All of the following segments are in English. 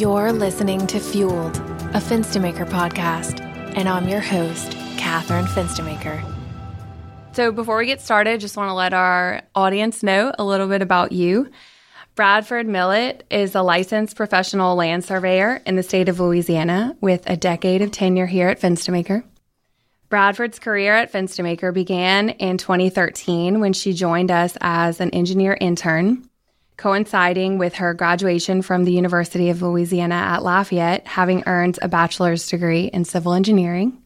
You're listening to Fueled, a Fenstermaker podcast, and I'm your host, Catherine Fenstermaker. So before we get started, just want to let our audience know a little bit about you. Bradford Millett is a licensed professional land surveyor in the state of Louisiana with a decade of tenure here at Fenstermaker. Bradford's career at Fenstermaker began in 2013 when she joined us as an engineer intern, coinciding with her graduation from the University of Louisiana at Lafayette, having earned a bachelor's degree in civil engineering.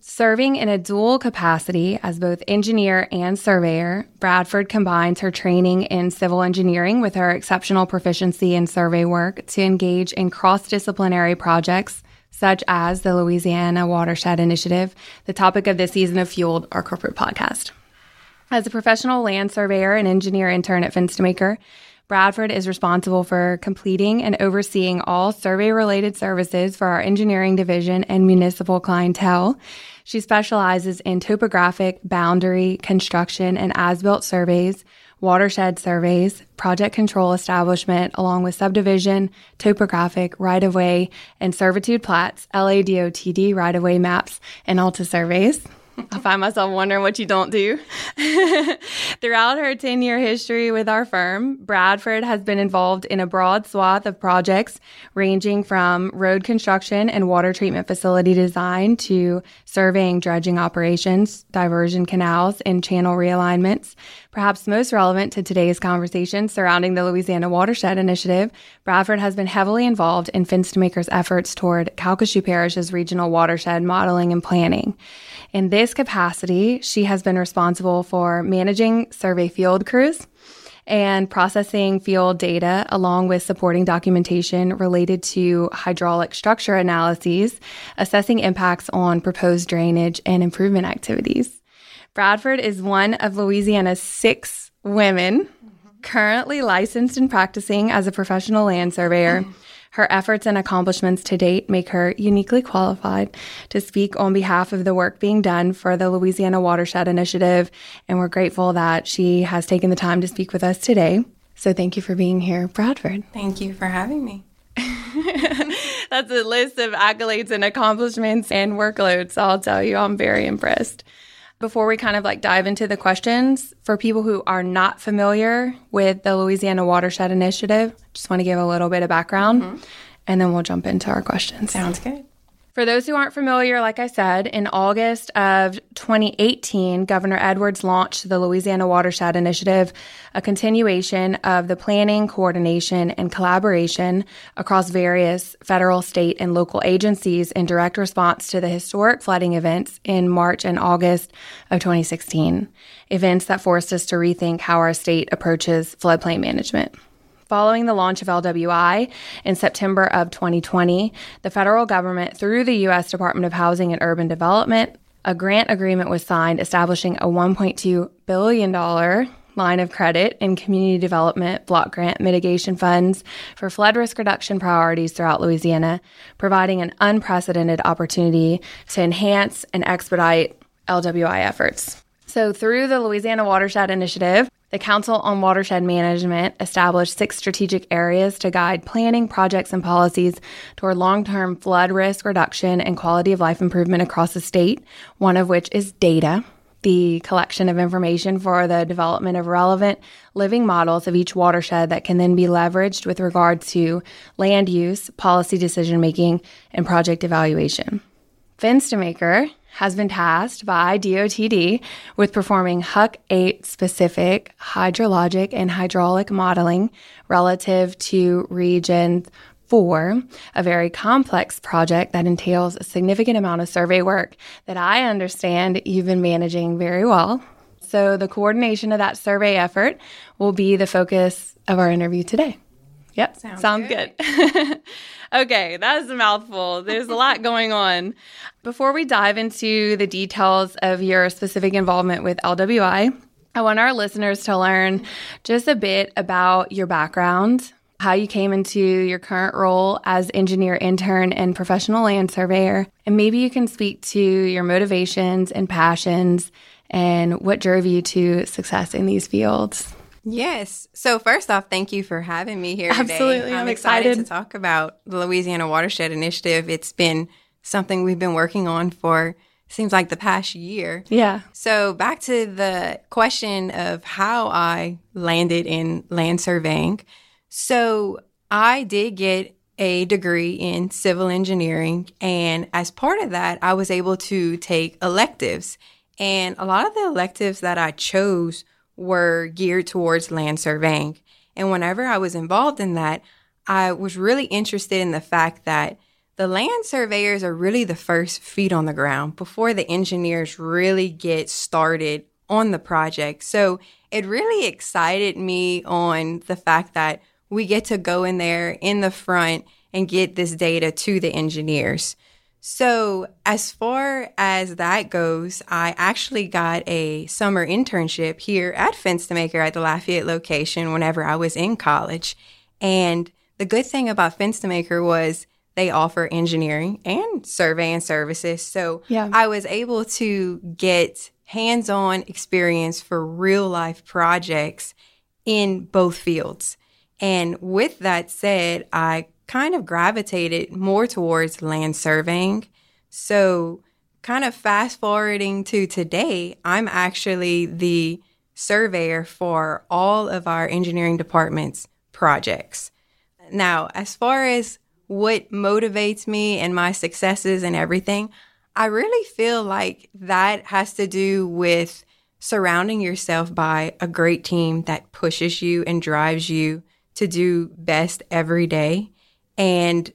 Serving in a dual capacity as both engineer and surveyor, Bradford combines her training in civil engineering with her exceptional proficiency in survey work to engage in cross-disciplinary projects such as the Louisiana Watershed Initiative, the topic of this season of Fueled, our corporate podcast. As a professional land surveyor and engineer intern at Fenstermaker, Bradford is responsible for completing and overseeing all survey-related services for our engineering division and municipal clientele. She specializes in topographic, boundary, construction, and as-built surveys, watershed surveys, project control establishment, along with subdivision, topographic, right-of-way, and servitude plats, LADOTD right-of-way maps, and ALTA surveys. I find myself wondering what you don't do. Throughout her 10-year history with our firm, Bradford has been involved in a broad swath of projects ranging from road construction and water treatment facility design to surveying dredging operations, diversion canals, and channel realignments. Perhaps most relevant to today's conversation surrounding the Louisiana Watershed Initiative, Bradford has been heavily involved in Fenstermaker's efforts toward Calcasieu Parish's regional watershed modeling and planning. In this capacity, she has been responsible for managing survey field crews and processing field data, along with supporting documentation related to hydraulic structure analyses, assessing impacts on proposed drainage and improvement activities. Bradford is one of Louisiana's 6 women currently licensed and practicing as a professional land surveyor. Her efforts and accomplishments to date make her uniquely qualified to speak on behalf of the work being done for the Louisiana Watershed Initiative, and we're grateful that she has taken the time to speak with us today. So thank you for being here, Bradford. Thank you for having me. That's a list of accolades and accomplishments and workloads. I'll tell you, I'm very impressed. Before we kind of dive into the questions, for people who are not familiar with the Louisiana Watershed Initiative, just want to give a little bit of background, and then we'll jump into our questions. Sounds good. For those who aren't familiar, like I said, in August of 2018, Governor Edwards launched the Louisiana Watershed Initiative, a continuation of the planning, coordination, and collaboration across various federal, state, and local agencies in direct response to the historic flooding events in March and August of 2016, events that forced us to rethink how our state approaches floodplain management. Following the launch of LWI in September of 2020, the federal government, through the U.S. Department of Housing and Urban Development, a grant agreement was signed establishing a $1.2 billion line of credit in community development block grant mitigation funds for flood risk reduction priorities throughout Louisiana, providing an unprecedented opportunity to enhance and expedite LWI efforts. So through the Louisiana Watershed Initiative, the Council on Watershed Management established 6 strategic areas to guide planning, projects, and policies toward long-term flood risk reduction and quality of life improvement across the state, one of which is data, the collection of information for the development of relevant living models of each watershed that can then be leveraged with regard to land use, policy decision-making, and project evaluation. Fenstermaker has been tasked by DOTD with performing HUC 8 specific hydrologic and hydraulic modeling relative to Region 4, a very complex project that entails a significant amount of survey work that I understand you've been managing very well. So the coordination of that survey effort will be the focus of our interview today. Yep, sounds good. Okay, that is a mouthful. There's a lot going on. Before we dive into the details of your specific involvement with LWI, I want our listeners to learn just a bit about your background, how you came into your current role as engineer intern and professional land surveyor, and maybe you can speak to your motivations and passions and what drove you to success in these fields. Yes. So first off, thank you for having me here today. Absolutely. I'm excited to talk about the Louisiana Watershed Initiative. It's been something we've been working on for, seems like, the past year. Yeah. So back to the question of how I landed in land surveying. So I did get a degree in civil engineering, and as part of that, I was able to take electives. And a lot of the electives that I chose were geared towards land surveying. And whenever I was involved in that, I was really interested in the fact that the land surveyors are really the first feet on the ground before the engineers really get started on the project. So it really excited me on the fact that we get to go in there in the front and get this data to the engineers. So as far as that goes, I actually got a summer internship here at Fenstermaker at the Lafayette location whenever I was in college. And the good thing about Fenstermaker was they offer engineering and surveying services. So yeah. I was able to get hands-on experience for real-life projects in both fields. And with that said, I kind of gravitated more towards land surveying. So kind of fast forwarding to today, I'm actually the surveyor for all of our engineering department's projects. Now, as far as what motivates me and my successes and everything, I really feel like that has to do with surrounding yourself by a great team that pushes you and drives you to do best every day. And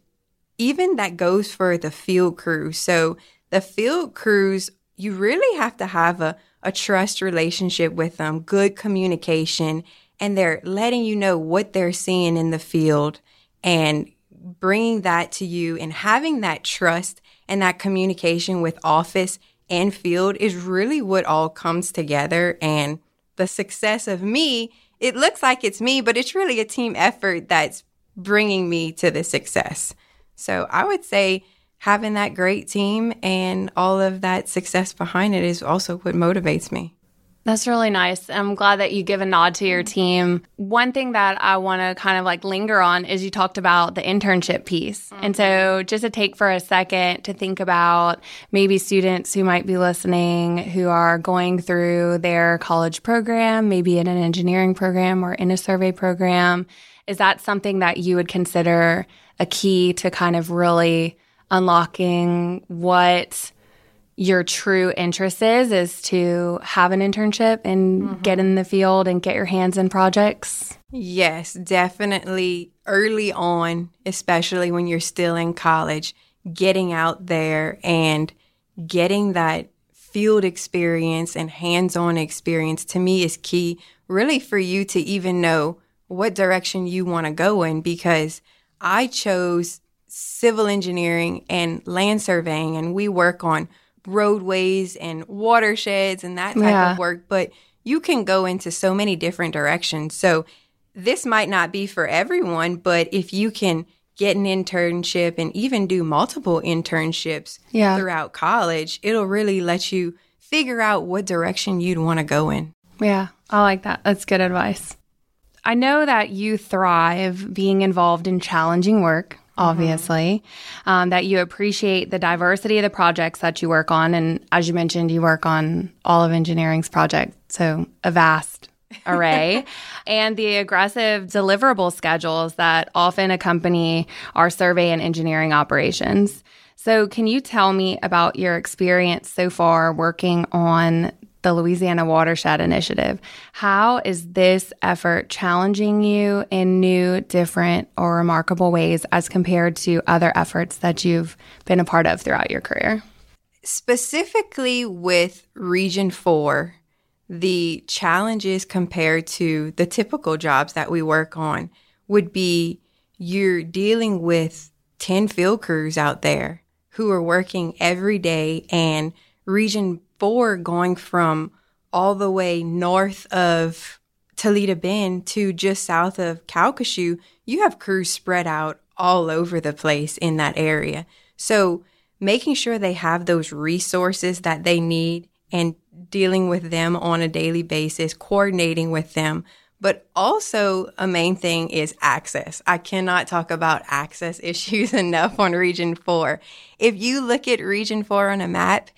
even that goes for the field crew. So the field crews, you really have to have a trust relationship with them, good communication, and they're letting you know what they're seeing in the field and bringing that to you, and having that trust and that communication with office and field is really what all comes together. And the success of me, it looks like it's me, but it's really a team effort that's bringing me to the success. So I would say having that great team and all of that success behind it is also what motivates me. That's really nice. I'm glad that you give a nod to your team. One thing that I want to kind of like linger on is you talked about the internship piece. Mm-hmm. And so just to take for a second to think about maybe students who might be listening who are going through their college program, maybe in an engineering program or in a survey program. Is that something that you would consider a key to kind of really unlocking what your true interest is to have an internship and mm-hmm. get in the field and get your hands in projects? Yes, definitely early on, especially when you're still in college, getting out there and getting that field experience and hands-on experience to me is key, really, for you to even know what direction you want to go in, because I chose civil engineering and land surveying, and we work on roadways and watersheds and that type yeah. of work, but you can go into so many different directions. So this might not be for everyone, but if you can get an internship and even do multiple internships yeah. throughout college, it'll really let you figure out what direction you'd want to go in. Yeah, I like that. That's good advice. I know that you thrive being involved in challenging work, obviously, mm-hmm. That you appreciate the diversity of the projects that you work on. And as you mentioned, you work on all of engineering's projects, so a vast array, and the aggressive deliverable schedules that often accompany our survey and engineering operations. So can you tell me about your experience so far working on the Louisiana Watershed Initiative? How is this effort challenging you in new, different, or remarkable ways as compared to other efforts that you've been a part of throughout your career? Specifically with Region 4, the challenges compared to the typical jobs that we work on would be you're dealing with 10 field crews out there who are working every day, and Region 4 going from all the way north of Toledo Bend to just south of Calcasieu, you have crews spread out all over the place in that area. So making sure they have those resources that they need and dealing with them on a daily basis, coordinating with them, But also a main thing is access. I cannot talk about access issues enough on Region 4. If you look at Region 4 on a map,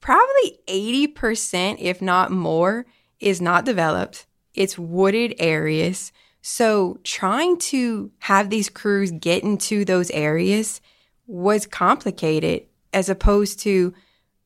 probably 80%, if not more, is not developed. It's wooded areas. So trying to have these crews get into those areas was complicated, as opposed to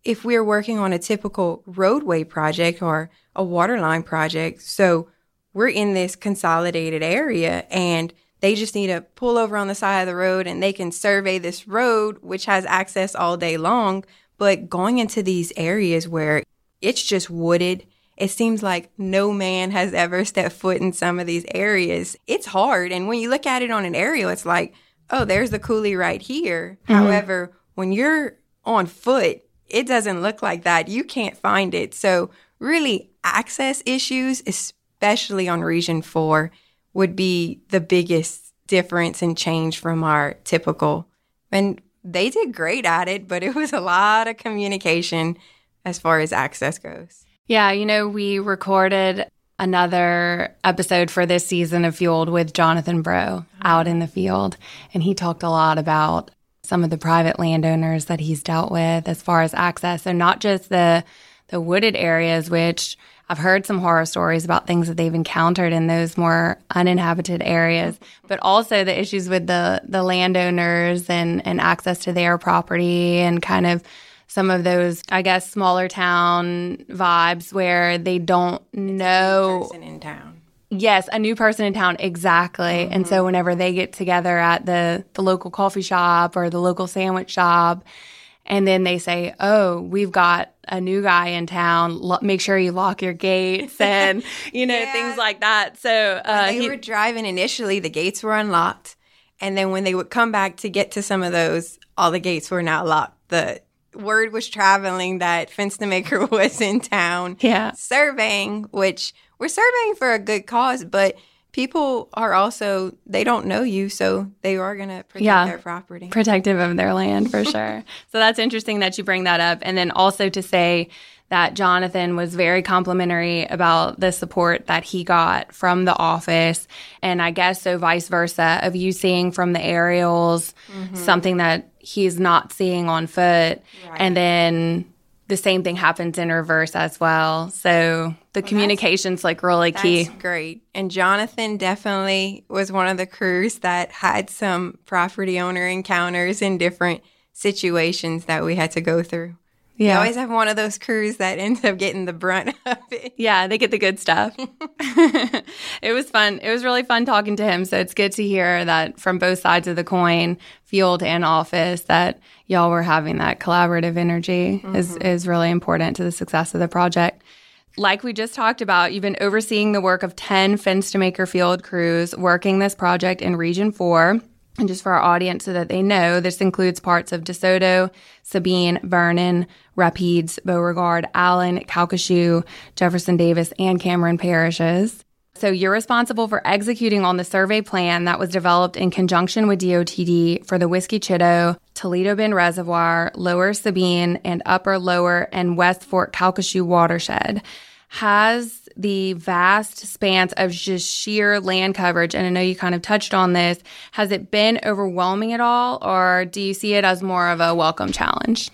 if we're working on a typical roadway project or a waterline project. So we're in this consolidated area and they just need to pull over on the side of the road and they can survey this road, which has access all day long. But going into these areas where it's just wooded, it seems like no man has ever stepped foot in some of these areas. It's hard. And when you look at it on an aerial, it's like, oh, there's the coulee right here. Mm-hmm. However, when you're on foot, it doesn't look like that. You can't find it. So really, access issues, especially on Region 4, would be the biggest difference and change from our typical. And they did great at it, but it was a lot of communication as far as access goes. Yeah, you know, we recorded another episode for this season of Fueled with Jonathan Bro out in the field, and he talked a lot about some of the private landowners that he's dealt with as far as access. So not just the wooded areas, which I've heard some horror stories about things that they've encountered in those more uninhabited areas, but also the issues with the landowners and access to their property, and kind of some of those, I guess, smaller town vibes where they don't know. It's a new person in town. Yes, a new person in town, exactly. Mm-hmm. And so whenever they get together at the local coffee shop or the local sandwich shop, and then they say, oh, we've got a new guy in town. Make sure you lock your gates and, you know, yeah, things like that. So when they were driving initially, the gates were unlocked. And then when they would come back to get to some of those, all the gates were not locked. The word was traveling that Fenstermaker was in town surveying, which we're surveying for a good cause, but people are also, they don't know you, so they are going to protect their property. Protective of their land, for sure. So that's interesting that you bring that up. And then also to say that Jonathan was very complimentary about the support that he got from the office. And I guess so vice versa, of you seeing from the aerials something that he's not seeing on foot. Right. And then the same thing happens in reverse as well. So the communication's like really key. That's great. And Jonathan definitely was one of the crews that had some property owner encounters in different situations that we had to go through. Yeah. You always have one of those crews that ends up getting the brunt of it. Yeah, they get the good stuff. It was fun. It was really fun talking to him. So it's good to hear that from both sides of the coin, field and office, that y'all were having that collaborative energy is really important to the success of the project. Like we just talked about, you've been overseeing the work of 10 Fenstermaker field crews working this project in Region 4. And just for our audience so that they know, this includes parts of DeSoto, Sabine, Vernon, Rapides, Beauregard, Allen, Calcasieu, Jefferson Davis, and Cameron parishes. So you're responsible for executing on the survey plan that was developed in conjunction with DOTD for the Whiskey Chitto, Toledo Bend Reservoir, Lower Sabine, and Upper, Lower, and West Fork Calcasieu watershed. Has the vast spans of just sheer land coverage, and I know you kind of touched on this, has it been overwhelming at all, or do you see it as more of a welcome challenge?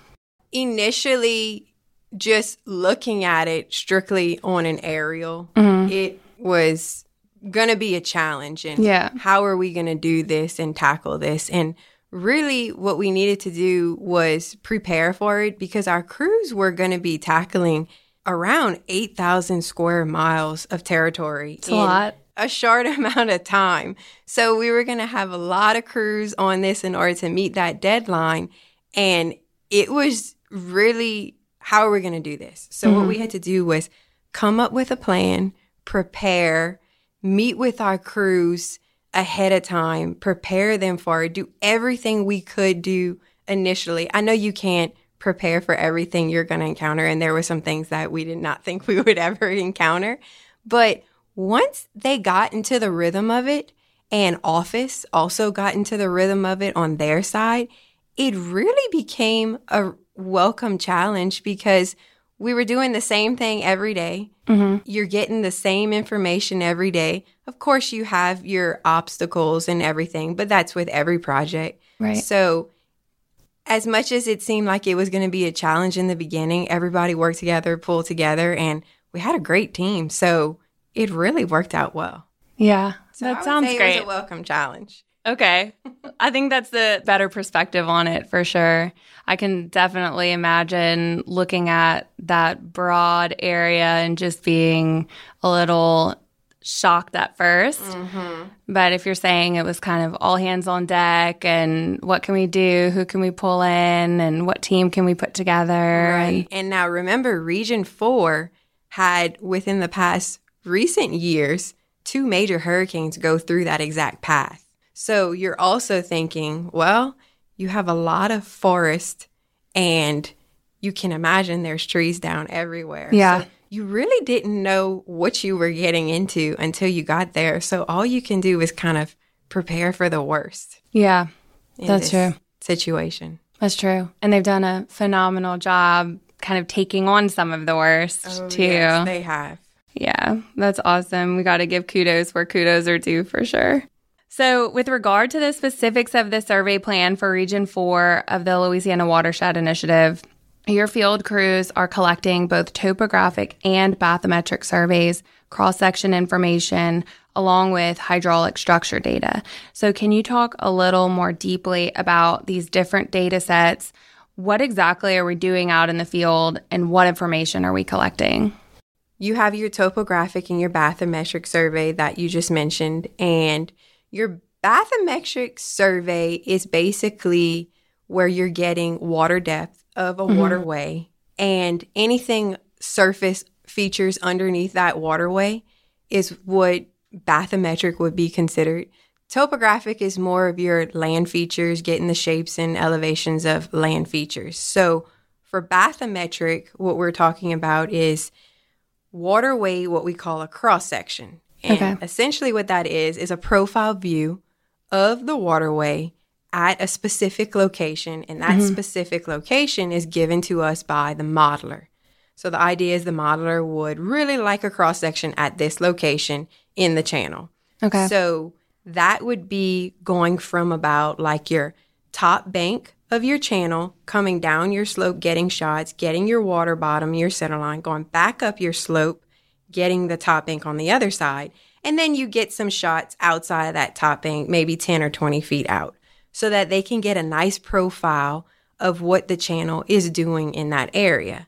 Initially, just looking at it strictly on an aerial, it was going to be a challenge. And how are we going to do this and tackle this? And really what we needed to do was prepare for it, because our crews were going to be tackling around 8,000 square miles of territory. It's a lot. A short amount of time. So we were going to have a lot of crews on this in order to meet that deadline. And it was really, how are we going to do this? So what we had to do was come up with a plan, prepare, meet with our crews ahead of time, prepare them for it, do everything we could do initially. I know you can't prepare for everything you're going to encounter. And there were some things that we did not think we would ever encounter. But once they got into the rhythm of it, and office also got into the rhythm of it on their side, it really became a welcome challenge, because we were doing the same thing every day. Mm-hmm. You're getting the same information every day. Of course, you have your obstacles and everything, but that's with every project. Right. So as much as it seemed like it was going to be a challenge in the beginning, everybody worked together, pulled together, and we had a great team. So it really worked out well. Yeah, so that sounds great. It was a welcome challenge. Okay. I think that's the better perspective on it for sure. I can definitely imagine looking at that broad area and just being a little shocked at first. Mm-hmm. But if you're saying it was kind of all hands on deck and what can we do, who can we pull in, and what team can we put together? Right. And now remember, Region 4 had, within the past recent years, 2 major hurricanes go through that exact path. So you're also thinking, well, you have a lot of forest and you can imagine there's trees down everywhere. Yeah. So you really didn't know what you were getting into until you got there. So all you can do is kind of prepare for the worst. Yeah, that's true. Situation. That's true. And they've done a phenomenal job kind of taking on some of the worst too. Yes, they have. Yeah, that's awesome. We got to give kudos where kudos are due for sure. So with regard to the specifics of the survey plan for Region 4 of the Louisiana Watershed Initiative, your field crews are collecting both topographic and bathymetric surveys, cross-section information, along with hydraulic structure data. So can you talk a little more deeply about these different data sets? What exactly are we doing out in the field, and what information are we collecting? You have your topographic and your bathymetric survey that you just mentioned, and your bathymetric survey is basically where you're getting water depth of a mm-hmm. waterway, and anything surface features underneath that waterway is what bathymetric would be considered. Topographic is more of your land features, getting the shapes and elevations of land features. So for bathymetric, what we're talking about is waterway, what we call a cross-section. And essentially what that is a profile view of the waterway at a specific location. And that mm-hmm. specific location is given to us by the modeler. So the idea is the modeler would really like a cross-section at this location in the channel. Okay. So that would be going from about like your top bank of your channel, coming down your slope, getting shots, getting your water bottom, your center line, going back up your slope, getting the top bank on the other side, and then you get some shots outside of that top bank, maybe 10 or 20 feet out, so that they can get a nice profile of what the channel is doing in that area.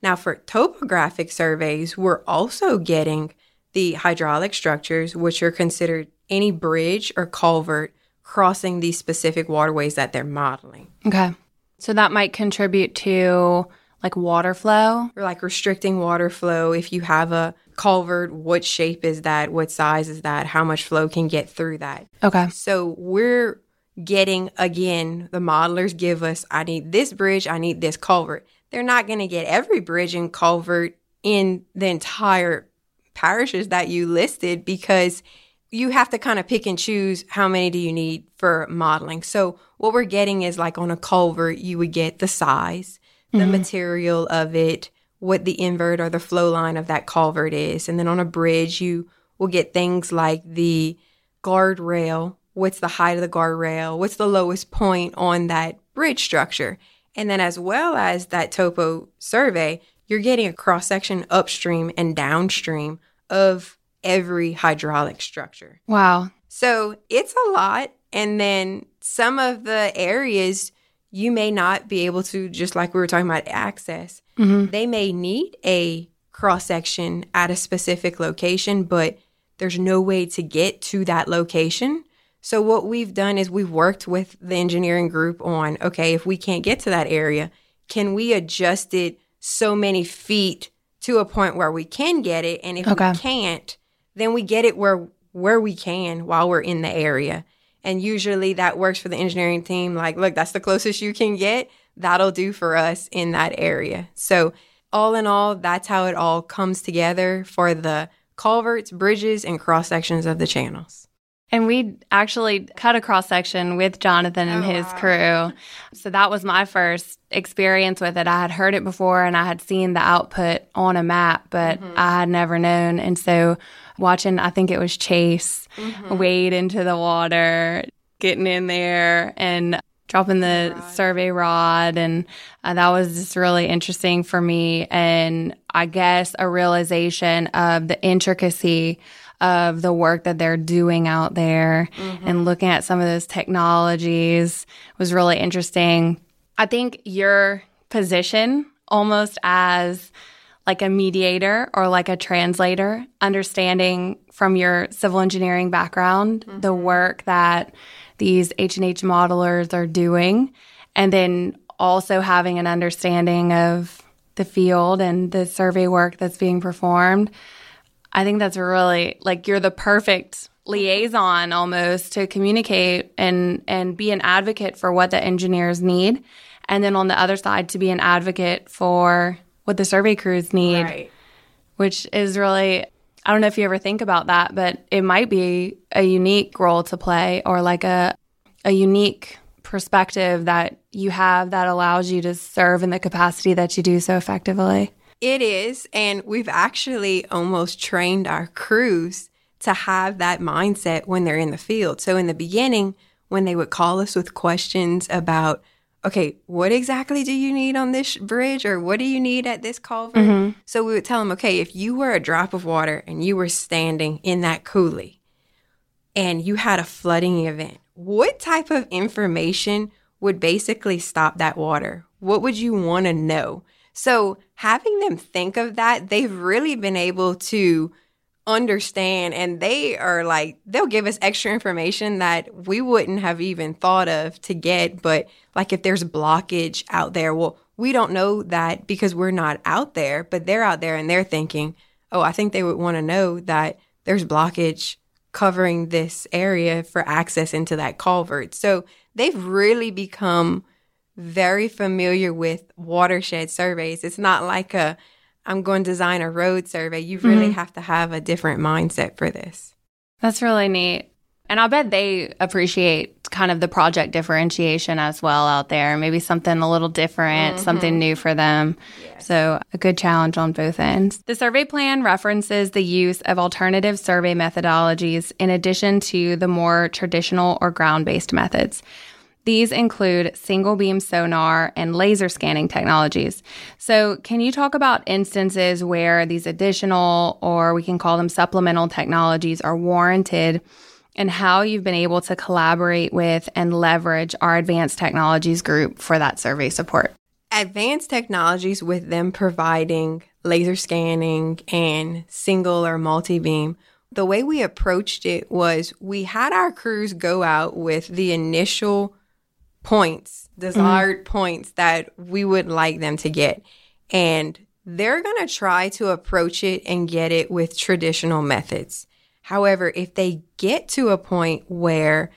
Now, for topographic surveys, we're also getting the hydraulic structures, which are considered any bridge or culvert crossing these specific waterways that they're modeling. Okay. So that might contribute to like water flow? Or like restricting water flow. If you have a culvert, what shape is that? What size is that? How much flow can get through that? Okay. So we're getting, again, the modelers give us, I need this bridge, I need this culvert. They're not going to get every bridge and culvert in the entire parishes that you listed, because you have to kind of pick and choose how many do you need for modeling. So what we're getting is like on a culvert, you would get the size, the mm-hmm. material of it, what the invert or the flow line of that culvert is. And then on a bridge, you will get things like the guardrail, what's the height of the guardrail, what's the lowest point on that bridge structure. And then as well as that topo survey, you're getting a cross-section upstream and downstream of every hydraulic structure. Wow. So it's a lot. And then some of the areas you may not be able to, just like we were talking about access, mm-hmm. they may need a cross-section at a specific location, but there's no way to get to that location. So what we've done is we've worked with the engineering group on, okay, if we can't get to that area, can we adjust it so many feet to a point where we can get it? And if we can't, then we get it where we can while we're in the area. And usually that works for the engineering team. Like, look, that's the closest you can get. That'll do for us in that area. So all in all, that's how it all comes together for the culverts, bridges, and cross-sections of the channels. And we actually cut a cross-section with Jonathan and his crew. So that was my first experience with it. I had heard it before and I had seen the output on a map, but I had never known. And so watching, I think it was Chase, wade into the water, getting in there and dropping the survey rod. And that was just really interesting for me. And I guess a realization of the intricacy of the work that they're doing out there and looking at some of those technologies was really interesting. I think your position almost as like a mediator or like a translator, understanding from your civil engineering background, the work that these H&H modelers are doing, and then also having an understanding of the field and the survey work that's being performed. I think that's really, like, you're the perfect liaison almost to communicate and be an advocate for what the engineers need. And then on the other side, to be an advocate for what the survey crews need, which is really, I don't know if you ever think about that, but it might be a unique role to play, or like a unique perspective that you have that allows you to serve in the capacity that you do so effectively. It is, and we've actually almost trained our crews to have that mindset when they're in the field. So in the beginning, when they would call us with questions about, okay, what exactly do you need on this bridge, or what do you need at this culvert? So we would tell them, okay, if you were a drop of water and you were standing in that coulee and you had a flooding event, what type of information would basically stop that water? What would you want to know? So having them think of that, they've really been able to understand, and they are like, they'll give us extra information that we wouldn't have even thought of to get. But like, if there's blockage out there, well, we don't know that because we're not out there, but they're out there and they're thinking, oh, I think they would want to know that there's blockage covering this area for access into that culvert. So they've really become very familiar with watershed surveys. It's not like I'm going to design a road survey. You really have to have a different mindset for this. That's really neat. And I bet they appreciate kind of the project differentiation as well out there. Maybe something a little different, something new for them. Yes. So a good challenge on both ends. The survey plan references the use of alternative survey methodologies in addition to the more traditional or ground-based methods. These include single beam sonar and laser scanning technologies. So can you talk about instances where these additional, or we can call them supplemental technologies, are warranted, and how you've been able to collaborate with and leverage our advanced technologies group for that survey support? Advanced technologies, with them providing laser scanning and single or multi-beam, the way we approached it was we had our crews go out with the initial points, desired points that we would like them to get. And they're going to try to approach it and get it with traditional methods. However, if they get to a point where,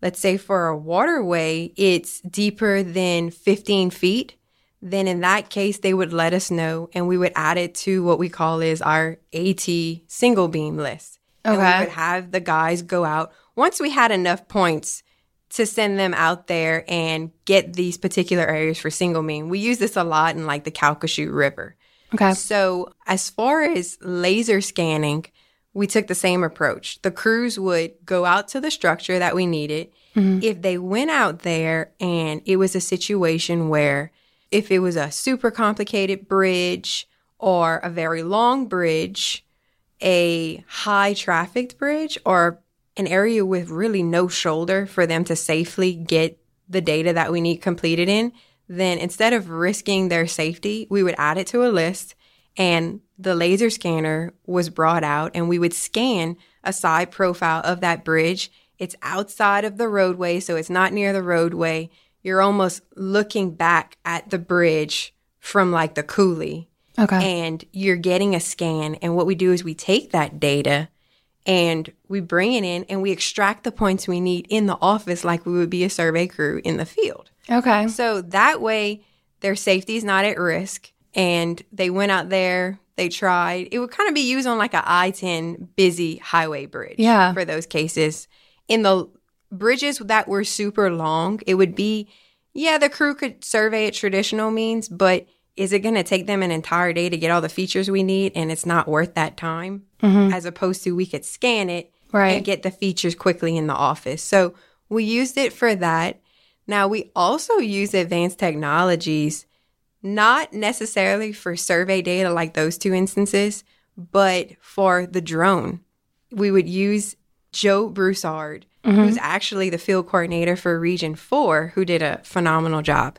let's say for a waterway, it's deeper than 15 feet, then in that case, they would let us know and we would add it to what we call is our AT single beam list. Okay. And we would have the guys go out once we had enough points to send them out there and get these particular areas for single beam. We use this a lot in like the Calcasieu River. Okay. So as far as laser scanning, we took the same approach. The crews would go out to the structure that we needed. If they went out there and it was a situation where if it was a super complicated bridge or a very long bridge, a high trafficked bridge, or an area with really no shoulder for them to safely get the data that we need completed in, then instead of risking their safety, we would add it to a list, and the laser scanner was brought out and we would scan a side profile of that bridge. It's outside of the roadway, so it's not near the roadway. You're almost looking back at the bridge from like the coulee. Okay. And you're getting a scan. And what we do is we take that data and we bring it in and we extract the points we need in the office like we would be a survey crew in the field. Okay. So that way their safety is not at risk, and they went out there, they tried. It would kind of be used on like an I-10 busy highway bridge for those cases. in the bridges that were super long, it would be, yeah, the crew could survey it traditional means, but is it going to take them an entire day to get all the features we need? And it's not worth that time, as opposed to we could scan it and get the features quickly in the office. So we used it for that. Now, we also use advanced technologies, not necessarily for survey data like those two instances, but for the drone. We would use Joe Broussard, who's actually the field coordinator for Region 4, who did a phenomenal job.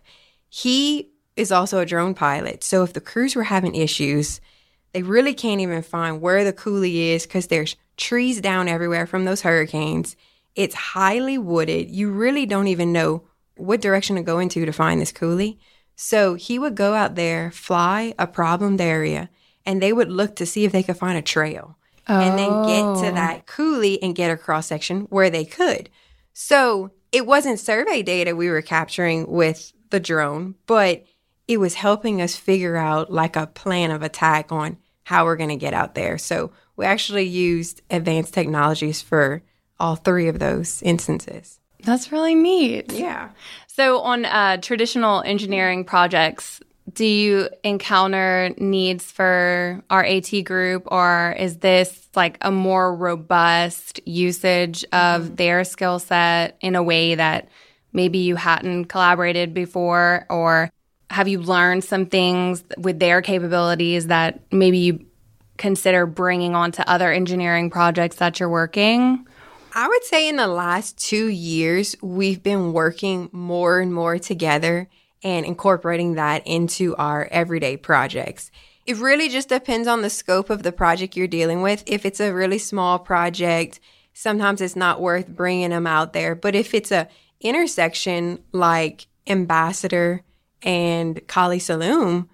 He is also a drone pilot. So if the crews were having issues, they really can't even find where the coulee is because there's trees down everywhere from those hurricanes. It's highly wooded. You really don't even know what direction to go into to find this coulee. So he would go out there, fly a problemed area, and they would look to see if they could find a trail and then get to that coulee and get a cross-section where they could. So it wasn't survey data we were capturing with the drone, but it was helping us figure out like a plan of attack on how we're going to get out there. So we actually used advanced technologies for all three of those instances. That's really neat. Yeah. So on traditional engineering projects, do you encounter needs for our AT group, or is this like a more robust usage of their skill set in a way that maybe you hadn't collaborated before, or have you learned some things with their capabilities that maybe you consider bringing on to other engineering projects that you're working? I would say in the last 2 years, we've been working more and more together and incorporating that into our everyday projects. It really just depends on the scope of the project you're dealing with. If it's a really small project, sometimes it's not worth bringing them out there. But if it's a intersection like Ambassador and Kali Saloom,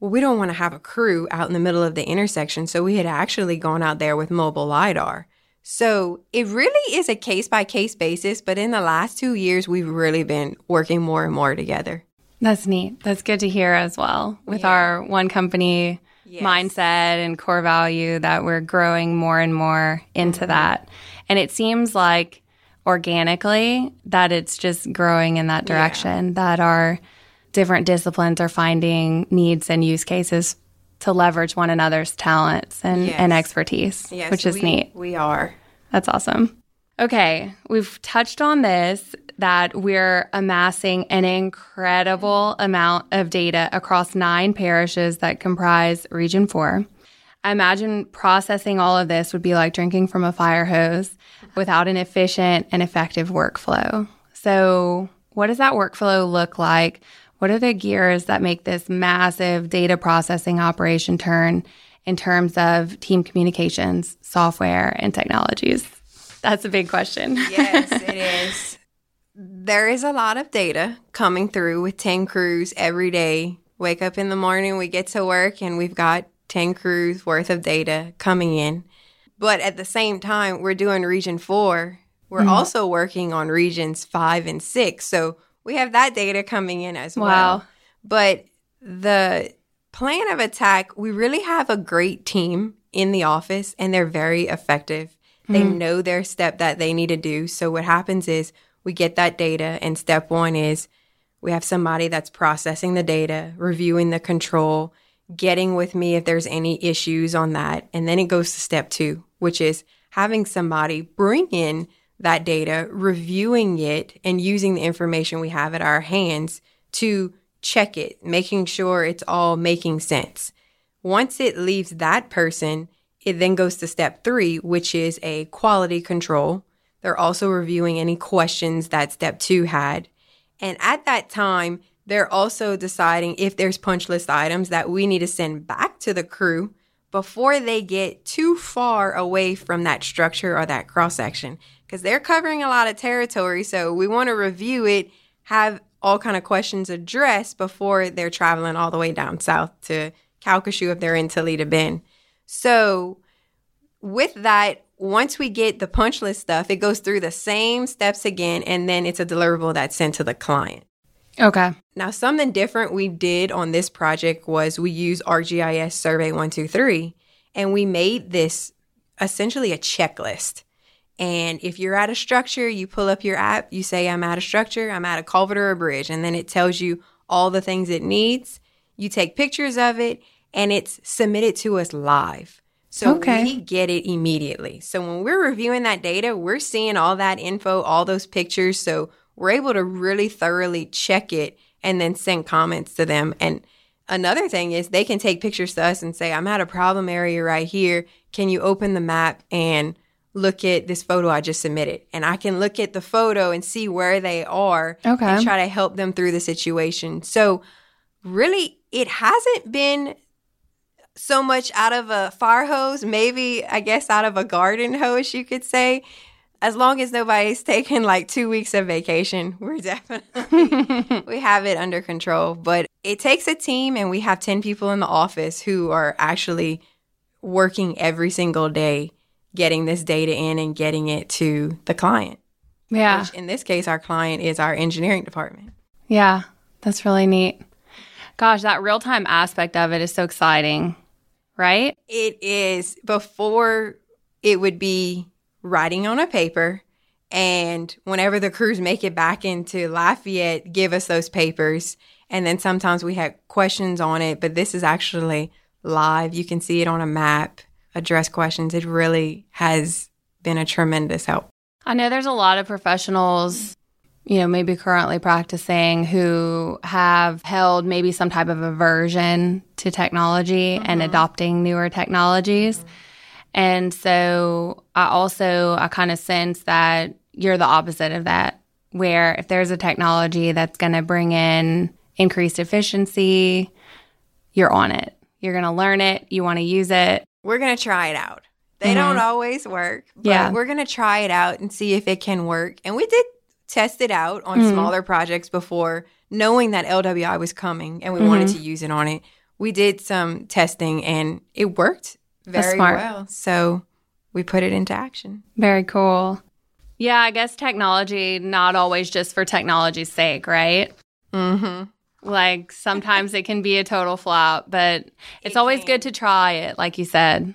well, we don't want to have a crew out in the middle of the intersection. So we had actually gone out there with mobile LiDAR. So it really is a case-by-case basis, but in the last 2 years, we've really been working more and more together. That's neat. That's good to hear as well, with our one company mindset and core value, that we're growing more and more into that. And it seems like organically that it's just growing in that direction, that our different disciplines are finding needs and use cases to leverage one another's talents and, and expertise, which is neat. We are. That's awesome. Okay, we've touched on this, that we're amassing an incredible amount of data across 9 parishes that comprise Region 4. I imagine processing all of this would be like drinking from a fire hose without an efficient and effective workflow. So what does that workflow look like? What are the gears that make this massive data processing operation turn in terms of team communications, software, and technologies? That's a big question. Yes, it is. There is a lot of data coming through with 10 crews every day. Wake up in the morning, we get to work, and we've got 10 crews worth of data coming in. But at the same time, we're doing Region 4. We're also working on Regions 5 and 6. So we have that data coming in as well. Wow. But the plan of attack, we really have a great team in the office, and they're very effective. They know their step that they need to do. So what happens is we get that data, and step one is we have somebody that's processing the data, reviewing the control, getting with me if there's any issues on that. And then it goes to step two, which is having somebody bring in that data, reviewing it, and using the information we have at our hands to check it, making sure it's all making sense. Once it leaves that person, it then goes to step 3, which is a quality control. They're also reviewing any questions that step 2 had. And at that time, they're also deciding if there's punch list items that we need to send back to the crew before they get too far away from that structure or that cross-section, because they're covering a lot of territory. So we want to review it, have all kind of questions addressed before they're traveling all the way down south to Calcasieu if they're in Toledo Bend. So with that, once we get the punch list stuff, it goes through the same steps again, and then it's a deliverable that's sent to the client. Okay. Now, something different we did on this project was we used ArcGIS Survey 123, and we made this essentially a checklist. And if you're at a structure, you pull up your app, you say, I'm at a structure, I'm at a culvert or a bridge, and then it tells you all the things it needs. You take pictures of it, and it's submitted to us live. So we get it immediately. So when we're reviewing that data, we're seeing all that info, all those pictures. So we're able to really thoroughly check it and then send comments to them. And another thing is they can take pictures to us and say, I'm at a problem area right here. Can you open the map and look at this photo I just submitted? And I can look at the photo and see where they are and try to help them through the situation. So really, it hasn't been so much out of a fire hose, maybe, I guess, out of a garden hose, you could say. As long as nobody's taken like 2 weeks of vacation, we're definitely, we have it under control. But it takes a team, and we have 10 people in the office who are actually working every single day, getting this data in and getting it to the client. Yeah. Which in this case, our client is our engineering department. Yeah, that's really neat. Gosh, that real-time aspect of it is so exciting, right? It is. Before, it would be writing on a paper, and whenever the crews make it back into Lafayette, give us those papers. And then sometimes we had questions on it, but this is actually live. You can see it on a map, address questions. It really has been a tremendous help. I know there's a lot of professionals, you know, maybe currently practicing, who have held maybe some type of aversion to technology and adopting newer technologies. And so I kind of sense that you're the opposite of that, where if there's a technology that's going to bring in increased efficiency, you're on it. You're going to learn it. You want to use it. We're going to try it out. They don't always work, but we're going to try it out and see if it can work. And we did test it out on smaller projects before, knowing that LWI was coming and we wanted to use it on it. We did some testing and it worked very well. So we put it into action. Very cool. Yeah, I guess technology, not always just for technology's sake, right? Like sometimes it can be a total flop, but it's always good to try it, like you said.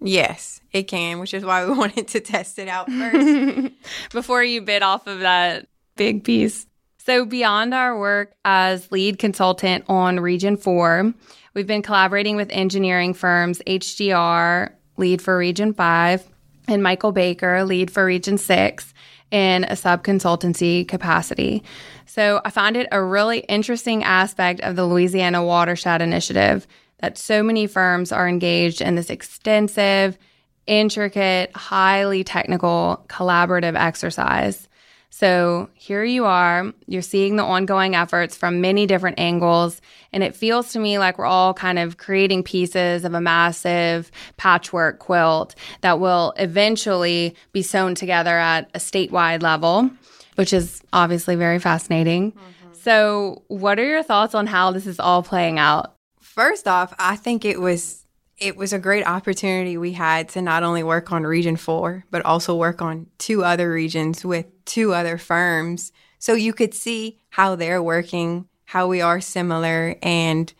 Yes, it can, which is why we wanted to test it out first. Before you bit off of that big piece. So beyond our work as lead consultant on Region 4, we've been collaborating with engineering firms HDR, lead for Region 5, and Michael Baker, lead for Region 6, in a sub-consultancy capacity. So I find it a really interesting aspect of the Louisiana Watershed Initiative that so many firms are engaged in this extensive, intricate, highly technical, collaborative exercise. So here you are, you're seeing the ongoing efforts from many different angles, and it feels to me like we're all kind of creating pieces of a massive patchwork quilt that will eventually be sewn together at a statewide level, which is obviously very fascinating. So what are your thoughts on how this is all playing out? First off, I think it was a great opportunity we had to not only work on Region 4, but also work on 2 other regions with 2 other firms. So you could see how they're working, how we are similar, and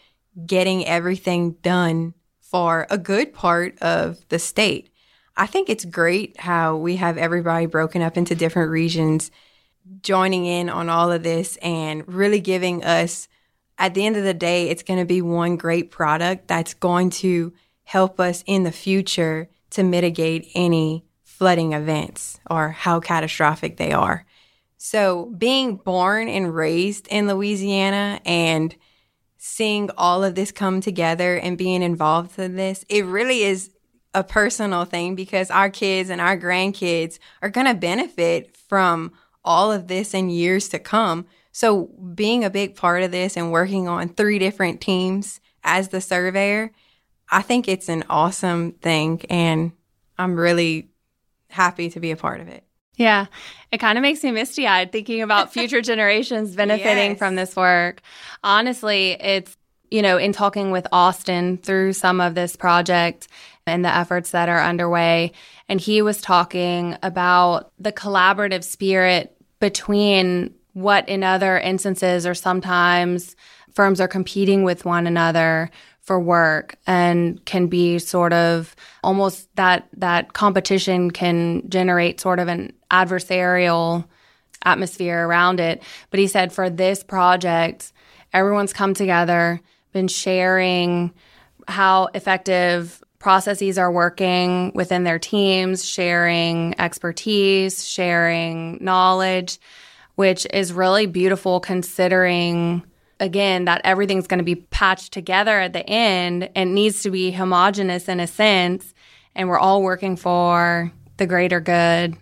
getting everything done for a good part of the state. I think it's great how we have everybody broken up into different regions, joining in on all of this and really giving us, at the end of the day, it's going to be one great product that's going to help us in the future to mitigate any flooding events or how catastrophic they are. So being born and raised in Louisiana and seeing all of this come together and being involved in this, it really is a personal thing because our kids and our grandkids are going to benefit from all of this in years to come. So being a big part of this and working on 3 different teams as the surveyor, I think it's an awesome thing, and I'm really happy to be a part of it. Yeah, it kind of makes me misty-eyed thinking about future generations benefiting from this work. Honestly, it's, you know, in talking with Austin through some of this project and the efforts that are underway, and he was talking about the collaborative spirit between what in other instances or sometimes firms are competing with one another for work and can be sort of almost that competition can generate sort of an adversarial atmosphere around it. But he said for this project, everyone's come together, been sharing how effective processes are working within their teams, sharing expertise, sharing knowledge, which is really beautiful considering, again, that everything's going to be patched together at the end and needs to be homogenous in a sense. And we're all working for the greater good,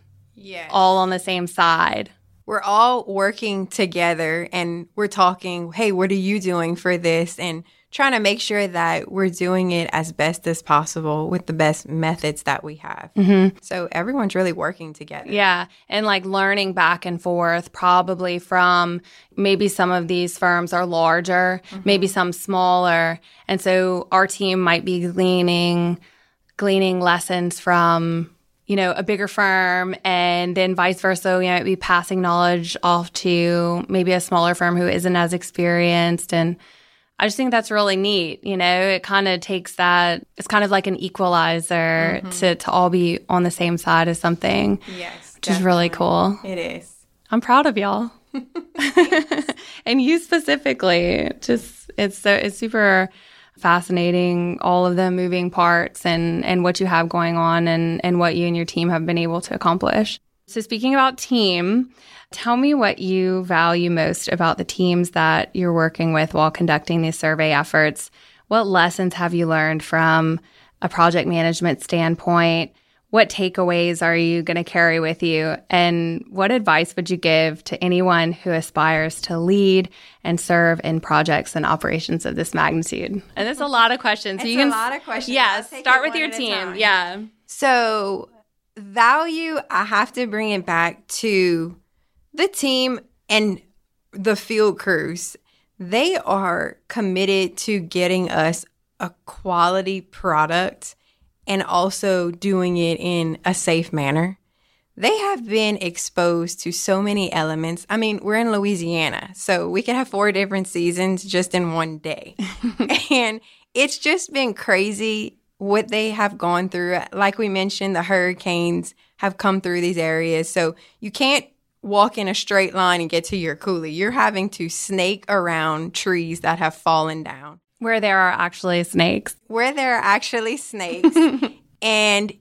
all on the same side. We're all working together and we're talking, hey, what are you doing for this? And trying to make sure that we're doing it as best as possible with the best methods that we have. Mm-hmm. So everyone's really working together. Yeah. And like learning back and forth probably from maybe some of these firms are larger, mm-hmm. maybe some smaller. And so our team might be gleaning lessons from a bigger firm, and then vice versa, we might be passing knowledge off to maybe a smaller firm who isn't as experienced. And I just think that's really neat. It kind of takes that, it's kind of like an equalizer mm-hmm. to all be on the same side of something, which definitely is really cool. It is. I'm proud of y'all. And you specifically, it's super fascinating, all of the moving parts and what you have going on and what you and your team have been able to accomplish. So speaking about team, tell me what you value most about the teams that you're working with while conducting these survey efforts. What lessons have you learned from a project management standpoint? What takeaways are you going to carry with you? And what advice would you give to anyone who aspires to lead and serve in projects and operations of this magnitude? And there's a lot of questions. It's a lot of questions. Yeah, start with your team. Yeah. So value, I have to bring it back to the team and the field crews. They are committed to getting us a quality product and also doing it in a safe manner. They have been exposed to so many elements. I mean, we're in Louisiana, so we can have 4 different seasons just in one day. And it's just been crazy what they have gone through. Like we mentioned, the hurricanes have come through these areas. So you can't walk in a straight line and get to your coulee. You're having to snake around trees that have fallen down. Where there are actually snakes. And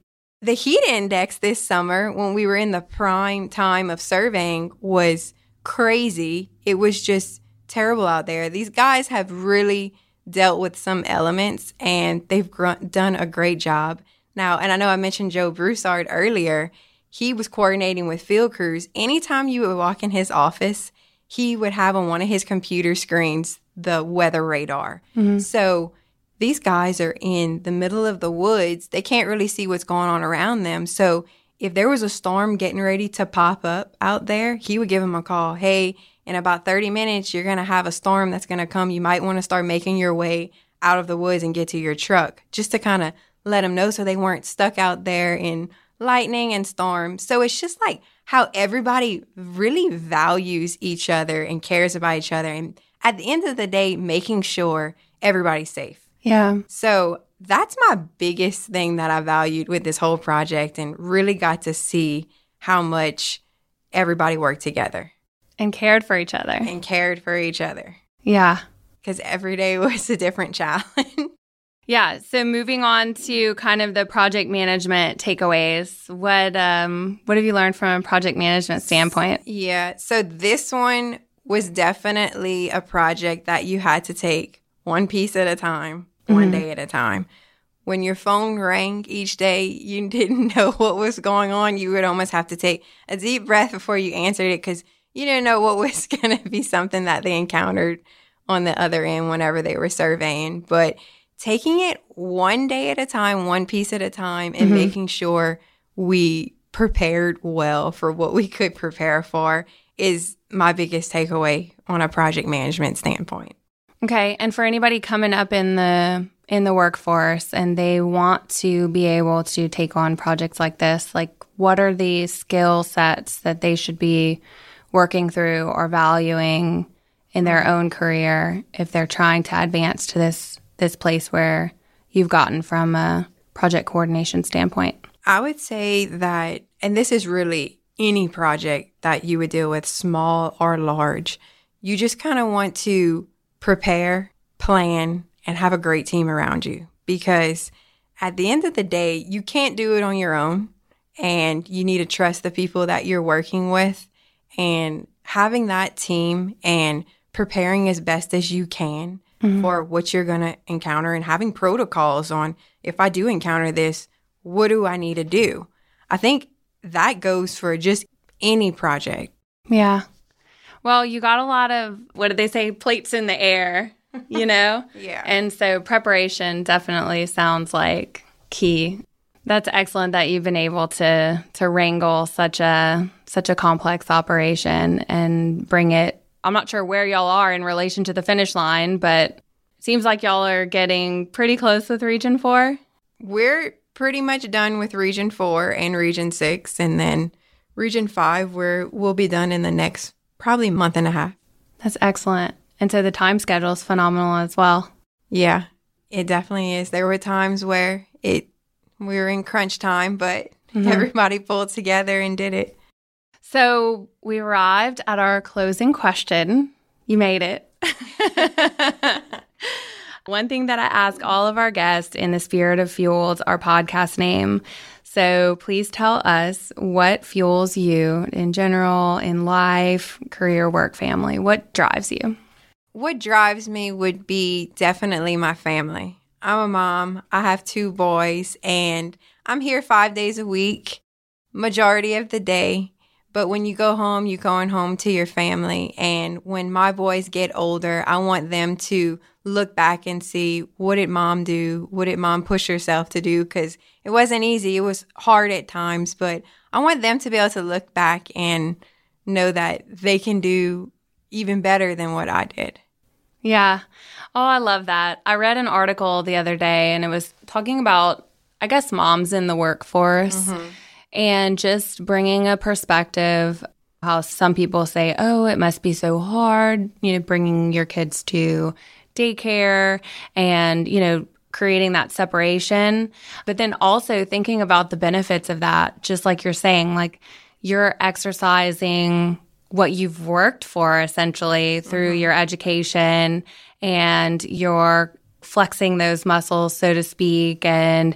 the heat index this summer, when we were in the prime time of surveying, was crazy. It was just terrible out there. These guys have really dealt with some elements, and they've done a great job. Now, and I know I mentioned Joe Broussard earlier. He was coordinating with field crews. Anytime you would walk in his office, he would have on one of his computer screens the weather radar. Mm-hmm. So these guys are in the middle of the woods. They can't really see what's going on around them. So if there was a storm getting ready to pop up out there, he would give them a call. Hey, in about 30 minutes, you're going to have a storm that's going to come. You might want to start making your way out of the woods and get to your truck, just to kind of let them know so they weren't stuck out there in lightning and storms. So it's just like how everybody really values each other and cares about each other. And at the end of the day, making sure everybody's safe. Yeah. So that's my biggest thing that I valued with this whole project, and really got to see how much everybody worked together. And cared for each other. Yeah. Because every day was a different challenge. Yeah. So moving on to kind of the project management takeaways, what have you learned from a project management standpoint? Yeah. So this one was definitely a project that you had to take one piece at a time, one day at a time. When your phone rang each day, you didn't know what was going on. You would almost have to take a deep breath before you answered it, because you didn't know what was going to be something that they encountered on the other end whenever they were surveying. But taking it one day at a time, one piece at a time, and making sure we prepared well for what we could prepare for is my biggest takeaway on a project management standpoint. Okay. And for anybody coming up in the workforce and they want to be able to take on projects like this, like what are the skill sets that they should be working through or valuing in their own career if they're trying to advance to this this place where you've gotten from a project coordination standpoint? I would say that, and this is really any project that you would deal with, small or large, you just kind of want to prepare, plan, and have a great team around you. Because at the end of the day, you can't do it on your own, and you need to trust the people that you're working with. And having that team and preparing as best as you can for what you're going to encounter, and having protocols on, if I do encounter this, what do I need to do? I think that goes for just any project. Yeah. Well, you got a lot of, what did they say, plates in the air, you know? Yeah. And so preparation definitely sounds like key. That's excellent that you've been able to wrangle such a complex operation and bring it. I'm not sure where y'all are in relation to the finish line, but it seems like y'all are getting pretty close with Region 4. We're pretty much done with Region 4 and Region 6, and then Region 5 we'll be done in the next probably month and a half. That's excellent. And so the time schedule is phenomenal as well. Yeah, it definitely is. There were times where we were in crunch time, but everybody pulled together and did it. So we arrived at our closing question. You made it. One thing that I ask all of our guests in the spirit of Fueled, our podcast name. So please tell us what fuels you in general, in life, career, work, family. What drives you? What drives me would be definitely my family. I'm a mom. I have 2 boys, and I'm here 5 days a week, majority of the day. But when you go home, you're going home to your family. And when my boys get older, I want them to look back and see, what did mom do? What did mom push herself to do? Because it wasn't easy. It was hard at times. But I want them to be able to look back and know that they can do even better than what I did. Yeah. Oh, I love that. I read an article the other day, and it was talking about, I guess, moms in the workforce and just bringing a perspective, how some people say, oh, it must be so hard, you know, bringing your kids to daycare and, you know, creating that separation. But then also thinking about the benefits of that, just like you're saying, like you're exercising what you've worked for essentially through your education, and you're flexing those muscles, so to speak, and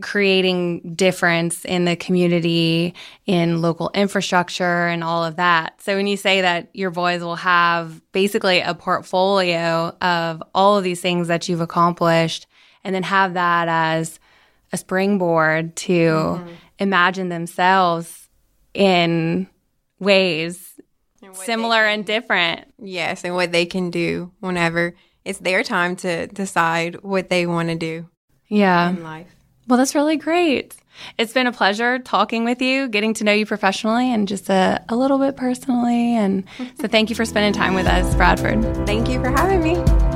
creating difference in the community, in local infrastructure, and all of that. So when you say that your boys will have basically a portfolio of all of these things that you've accomplished, and then have that as a springboard to imagine themselves in ways similar and different. Yes, and what they can do whenever it's their time to decide what they want to do in life. Well, that's really great. It's been a pleasure talking with you, getting to know you professionally and just a little bit personally. And so thank you for spending time with us, Bradford. Thank you for having me.